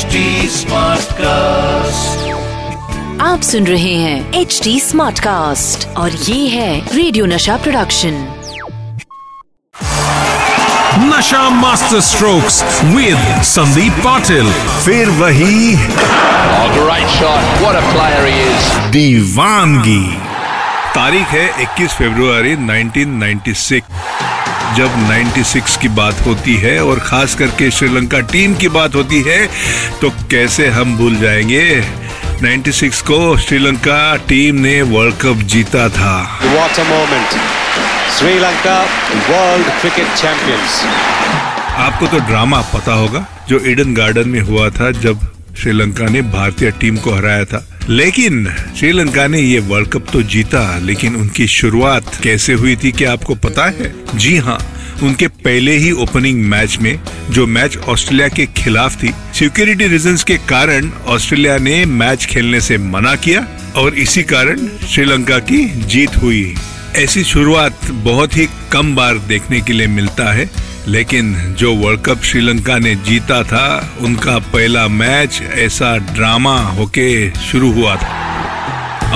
HD Smartcast। आप सुन रहे हैं HD Smartcast और ये है radio Nasha production. Nasha master strokes with Sandeep Patil. फिर वही दीवानगी। तारीख है 21 फरवरी 1996। जब 96 की बात होती है और खास करके श्रीलंका टीम की बात होती है तो कैसे हम भूल जाएंगे। 96 को श्रीलंका टीम ने वर्ल्ड कप जीता था। What a moment! Sri Lanka world cricket champions. आपको तो ड्रामा पता होगा जो ईडन गार्डन में हुआ था जब श्रीलंका ने भारतीय टीम को हराया था। लेकिन श्रीलंका ने ये वर्ल्ड कप तो जीता, लेकिन उनकी शुरुआत कैसे हुई थी क्या आपको पता है? जी हाँ, उनके पहले ही ओपनिंग मैच में, जो मैच ऑस्ट्रेलिया के खिलाफ थी, सिक्योरिटी रीजंस के कारण ऑस्ट्रेलिया ने मैच खेलने से मना किया और इसी कारण श्रीलंका की जीत हुई। ऐसी शुरुआत बहुत ही कम बार देखने के लिए मिलता है, लेकिन जो वर्ल्ड कप श्रीलंका ने जीता था उनका पहला मैच ऐसा ड्रामा होके शुरू हुआ था।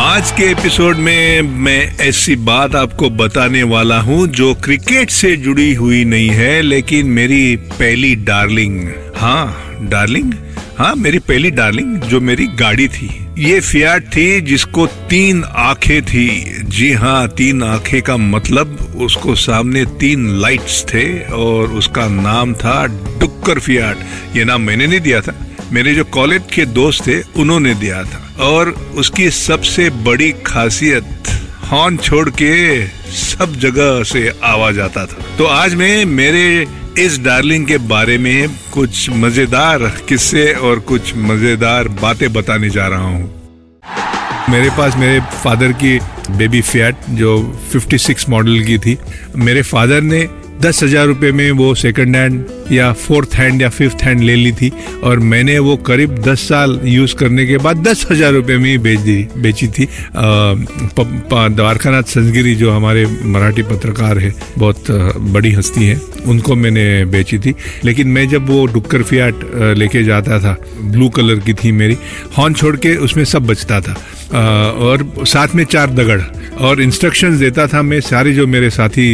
आज के एपिसोड में मैं ऐसी बात आपको बताने वाला हूँ जो क्रिकेट से जुड़ी हुई नहीं है, लेकिन मेरी पहली डार्लिंग, मेरी पहली डार्लिंग जो मेरी गाड़ी थी, ये फियाट थी जिसको 3 आंखें थी। जी हाँ, 3 आंखें का मतलब उसको सामने 3 लाइट्स थे और उसका नाम था डुक्कर फियाट। ये नाम मैंने नहीं दिया था, मेरे जो कॉलेज के दोस्त थे उन्होंने दिया था। और उसकी सबसे बड़ी खासियत, हॉर्न छोड़ के सब जगह से आवाज आता था। तो आज मैं मेरे इस डार्लिंग के बारे में कुछ मजेदार किस्से और कुछ मजेदार बातें बताने जा रहा हूँ। मेरे पास मेरे फादर की बेबी फियाट जो 56 मॉडल की थी, मेरे फादर ने 10,000 रुपये में वो सेकंड हैंड या 4th हैंड या 5th हैंड ले ली थी और मैंने वो करीब 10 साल यूज करने के बाद 10,000 रुपये में ही बेची थी। द्वारकानाथ संजगिरी जो हमारे मराठी पत्रकार है, बहुत बड़ी हस्ती है, उनको मैंने बेची थी। लेकिन मैं जब वो डुक्कर फियाट लेके जाता था, ब्लू कलर की थी मेरी, हॉर्न छोड़ के उसमें सब बचता था और साथ में 4 दगड़, और इंस्ट्रक्शंस देता था मैं सारे जो मेरे साथी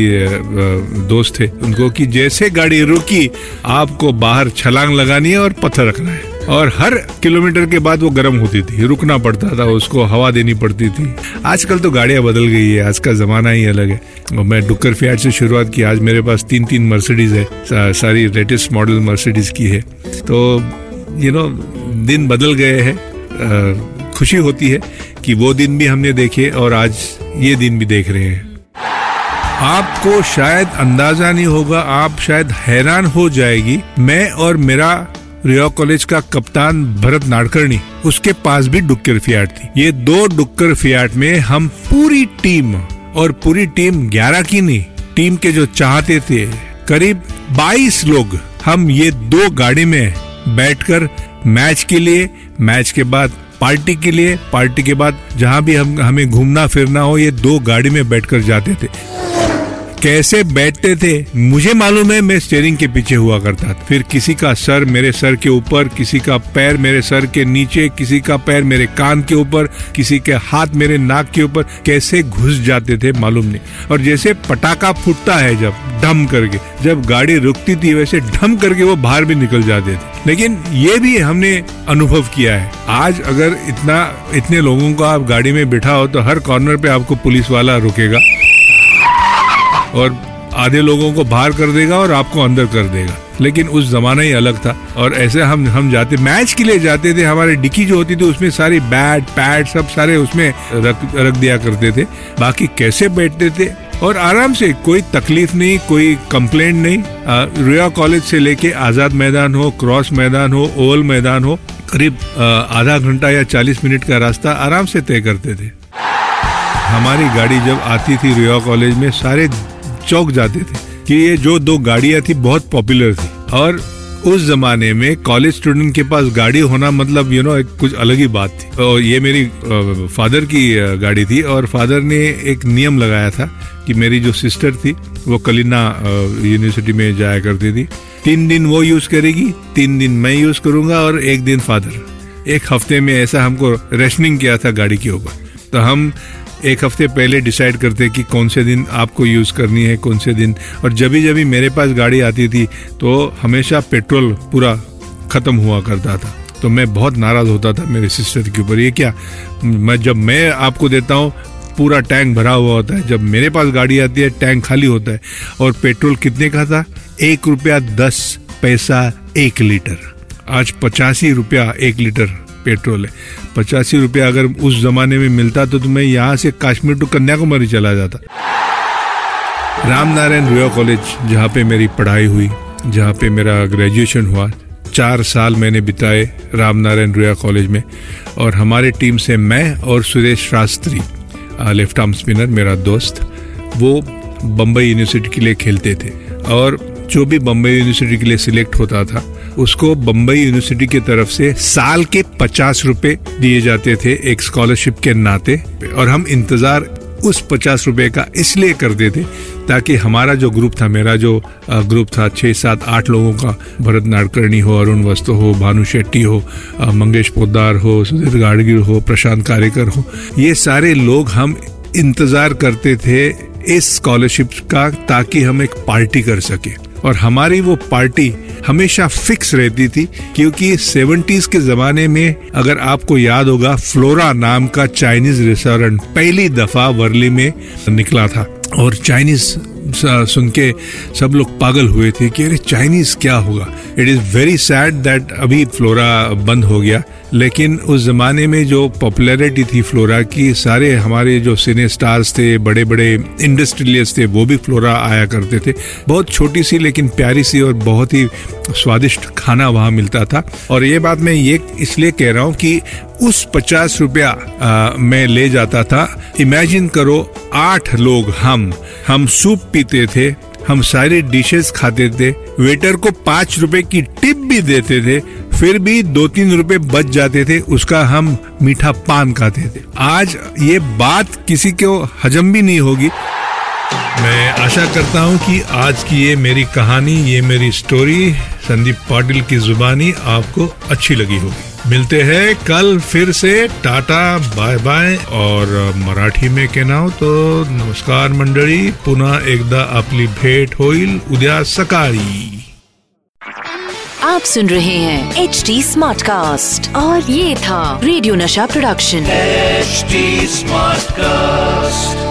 दोस्त थे उनको कि जैसे गाड़ी रुकी आपको बाहर छलांग लगानी है और पत्थर रखना है। और हर किलोमीटर के बाद वो गर्म होती थी, रुकना पड़ता था, उसको हवा देनी पड़ती थी। आजकल तो गाड़ियाँ बदल गई है, आज का ज़माना ही अलग है। और मैं डुक्कर फियाट से शुरुआत की। आज मेरे पास 3 मर्सिडीज़ है, सारी लेटेस्ट मॉडल मर्सिडीज़ की है। तो दिन बदल गए हैं। खुशी होती है कि वो दिन भी हमने देखे और आज ये दिन भी देख रहे हैं। आपको शायद अंदाजा नहीं होगा, आप शायद हैरान हो जाएगी, मैं और मेरा रियो कॉलेज का कप्तान भरत नाडकर्णी, उसके पास भी डुक्कर फियाट थी। ये 2 डुक्कर फियाट में हम पूरी टीम 11 की नहीं, टीम के जो चाहते थे करीब 22 लोग, हम ये 2 गाड़ी में बैठकर मैच के लिए, मैच के बाद पार्टी के लिए, पार्टी के बाद जहाँ भी हमें घूमना फिरना हो, ये 2 गाड़ी में बैठकर जाते थे। कैसे बैठते थे मुझे मालूम है, मैं स्टीयरिंग के पीछे हुआ करता था। फिर किसी का सर मेरे सर के ऊपर, किसी का पैर मेरे सर के नीचे, किसी का पैर मेरे कान के ऊपर, किसी के हाथ मेरे नाक के ऊपर, कैसे घुस जाते थे मालूम नहीं। और जैसे पटाखा फूटता है जब ढम करके, जब गाड़ी रुकती थी वैसे ढम करके वो बाहर भी निकल जाते थे। लेकिन ये भी हमने अनुभव किया है। आज अगर इतने लोगों को आप गाड़ी में बिठा हो तो हर कॉर्नर पे आपको पुलिस वाला रुकेगा और आधे लोगों को बाहर कर देगा और आपको अंदर कर देगा। लेकिन उस जमाना ही अलग था। और ऐसे हम जाते, मैच के लिए जाते थे। हमारे डिक्की जो होती थी उसमें सारी बैट पैड सब सारे उसमें रख दिया करते थे। बाकी कैसे बैठते थे और आराम से, कोई तकलीफ नहीं, कोई कंप्लेंट नहीं। रिया कॉलेज से लेके आज़ाद मैदान हो, क्रॉस मैदान हो, ओवल मैदान हो, करीब आधा घंटा या 40 मिनट का रास्ता आराम से तय करते थे। हमारी गाड़ी जब आती थी रिया कॉलेज में, सारे चौक जाते थे कि ये जो 2 गाड़ियाँ थी बहुत पॉपुलर थी। और उस जमाने में कॉलेज स्टूडेंट के पास गाड़ी होना मतलब कुछ अलग ही बात थी। और ये मेरी फादर की गाड़ी थी और फादर ने एक नियम लगाया था कि मेरी जो सिस्टर थी वो कलिना यूनिवर्सिटी में जाया करती थी, 3 दिन वो यूज करेगी, 3 दिन मैं यूज करूंगा और 1 दिन फादर। एक हफ्ते में ऐसा हमको रेशनिंग किया था गाड़ी के ऊपर। तो हम एक हफ्ते पहले डिसाइड करते कि कौन से दिन आपको यूज़ करनी है, कौन से दिन। और जब भी मेरे पास गाड़ी आती थी तो हमेशा पेट्रोल पूरा ख़त्म हुआ करता था। तो मैं बहुत नाराज़ होता था मेरे सिस्टर के ऊपर, ये क्या, जब मैं आपको देता हूँ पूरा टैंक भरा हुआ होता है, जब मेरे पास गाड़ी आती है टैंक खाली होता है। और पेट्रोल कितने का था? ₹1.10 1 लीटर। आज 85 रुपया 1 लीटर पेट्रोल है। 85 रुपया अगर उस जमाने में मिलता तो मैं यहाँ से कश्मीर टू कन्याकुमारी चला जाता। रामनारायण रुया कॉलेज, जहाँ पे मेरी पढ़ाई हुई, जहाँ पे मेरा ग्रेजुएशन हुआ, 4 साल मैंने बिताए रामनारायण रुया कॉलेज में। और हमारे टीम से मैं और Suresh Shastri, left arm spinner मेरा दोस्त, वो बम्बई यूनिवर्सिटी के लिए खेलते थे। और जो भी बम्बई यूनिवर्सिटी के लिए सिलेक्ट होता था उसको बम्बई यूनिवर्सिटी की तरफ से साल के 50 रुपये दिए जाते थे एक स्कॉलरशिप के नाते। और हम इंतज़ार उस 50 रुपये का इसलिए करते थे ताकि हमारा जो ग्रुप था, मेरा जो ग्रुप था 6-7-8 लोगों का, भरत नाडकर्णी हो, अरुण वस्तो हो, भानु शेट्टी हो, मंगेश पोद्दार हो, सुधीर गाड़गी हो, प्रशांत कारेकर हो, ये सारे लोग हम इंतज़ार करते थे इस स्कॉलरशिप का ताकि हम एक पार्टी कर सकें। और हमारी वो पार्टी हमेशा फिक्स रहती थी क्योंकि 70s के ज़माने में, अगर आपको याद होगा, फ्लोरा नाम का चाइनीज़ रेस्टोरेंट पहली दफ़ा वर्ली में निकला था। और चाइनीज़ सुन के सब लोग पागल हुए थे कि अरे चाइनीज़ क्या होगा। It is very sad that अभी फ्लोरा बंद हो गया, लेकिन उस ज़माने में जो पॉपुलैरिटी थी फ्लोरा की, सारे हमारे जो सिने स्टार्स थे, बड़े बड़े इंडस्ट्रियलिस्ट थे, वो भी फ्लोरा आया करते थे। बहुत छोटी सी लेकिन प्यारी सी और बहुत ही स्वादिष्ट खाना वहाँ मिलता था। और ये बात मैं ये इसलिए कह रहा हूँ कि उस 50 रुपया मैं ले जाता था। इमेजिन करो, 8 लोग हम सूप पीते थे, हम सारे डिशेस खाते थे, वेटर को 5 रुपए की टिप भी देते थे, फिर भी 2-3 रुपए बच जाते थे, उसका हम मीठा पान खाते थे। आज ये बात किसी को हजम भी नहीं होगी। मैं आशा करता हूँ कि आज की ये मेरी कहानी, ये मेरी स्टोरी संदीप पाटिल की जुबानी आपको अच्छी लगी होगी। मिलते हैं कल फिर से। Tata bye bye. और मराठी में कहना हो तो नमस्कार मंडळी, पुनः एकदा आपली भेट होईल उद्या सकाळी। आप सुन रहे हैं HD Smartcast और ये था radio Nasha production HD Smartcast।